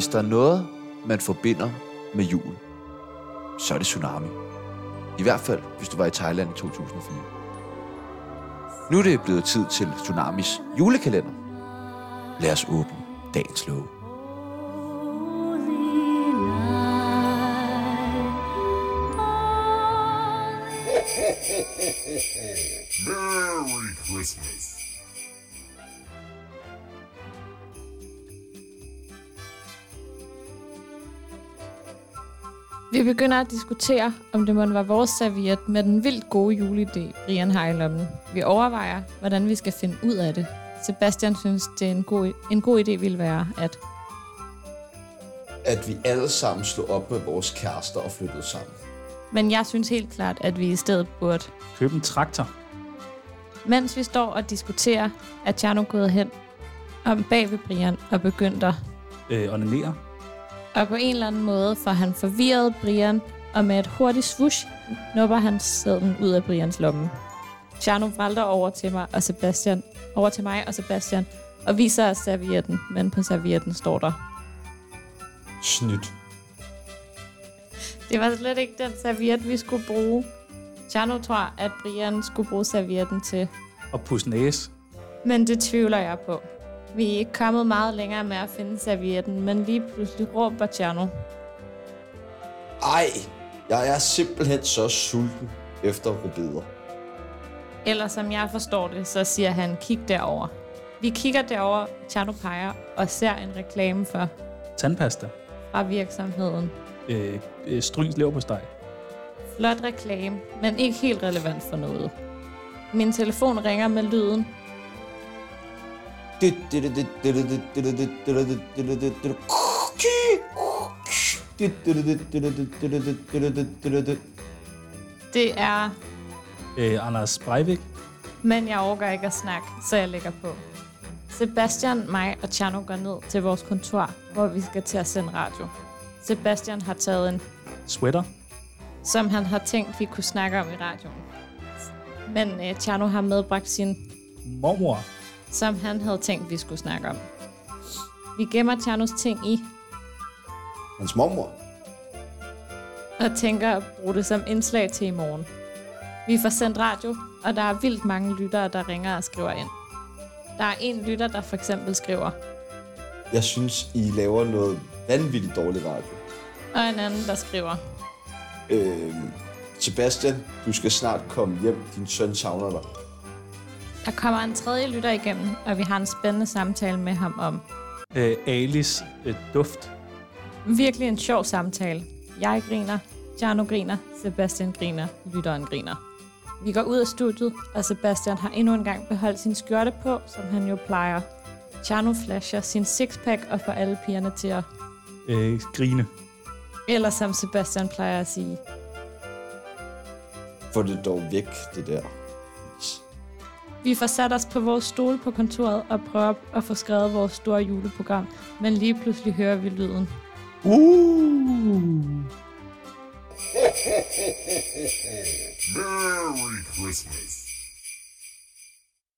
Hvis der er noget, man forbinder med jul, så er det tsunami. I hvert fald, hvis du var i Thailand i 2004. Nu er det blevet tid til Tsunamis julekalender. Lad os åbne dagens låge. Merry Christmas. Vi begynder at diskutere, om det måtte være vores serviet med den vildt gode juleidé, Brian har i lommen. Vi overvejer, hvordan vi skal finde ud af det. Sebastian synes, det er en god idé ville være, at vi alle sammen slog op med vores kærester og flyttede sammen. Men jeg synes helt klart, at vi i stedet burde købe en traktor. Mens vi står og diskuterer, er Tjerno gået hen om bag ved Brian og begyndte at onanere. Og på en eller anden måde får han forvirret Brian, og med et hurtigt swoosh nupper han sæden ud af Brians lomme. Tjerno vrælter over til mig og Sebastian, og viser os servietten, men på servietten står der: snydt. Det var slet ikke den serviet, vi skulle bruge. Tjerno tror, at Brian skulle bruge servietten til at pudse næse. Men det tvivler jeg på. Vi er ikke kommet meget længere med at finde servietten, men lige pludselig råber Tjerno: ej, jeg er simpelthen så sulten efter rødbeder. Eller som jeg forstår det, så siger han: kig derover. Vi kigger derover, Tjerno peger, og ser en reklame for tandpasta fra virksomheden. Stryg leverpostej. Flot reklame, men ikke helt relevant for noget. Min telefon ringer med lyden. Det er Anders Breivik. Men jeg overgår ikke at snakke, så jeg lægger på. Sebastian, mig og Tjerno går ned til vores kontor, hvor vi skal til at sende radio. Sebastian har taget en sweater, som han har tænkt, vi kunne snakke om i radioen. Men Tjerno har medbragt sin mormor, som han havde tænkt, vi skulle snakke om. Vi gemmer Tjernos ting i hans mormor og tænker at bruge det som indslag til i morgen. Vi får sendt radio, og der er vildt mange lyttere, der ringer og skriver ind. Der er en lytter, der for eksempel skriver: jeg synes, I laver noget vanvittigt dårligt radio. Og en anden, der skriver: Sebastian, du skal snart komme hjem. Din søn savner dig. Der kommer en tredje lytter igennem, og vi har en spændende samtale med ham om Alice duft. Virkelig en sjov samtale. Jeg griner, Tjerno griner, Sebastian griner, lytteren griner. Vi går ud af studiet, og Sebastian har endnu engang beholdt sin skjorte på, som han jo plejer. Tjerno flasher sin sixpack og får alle pigerne til at grine. Eller som Sebastian plejer at sige: få det dog væk, det der. Vi får sat os på vores stole på kontoret og prøver at få skrevet vores store juleprogram, men lige pludselig hører vi lyden. Merry Christmas.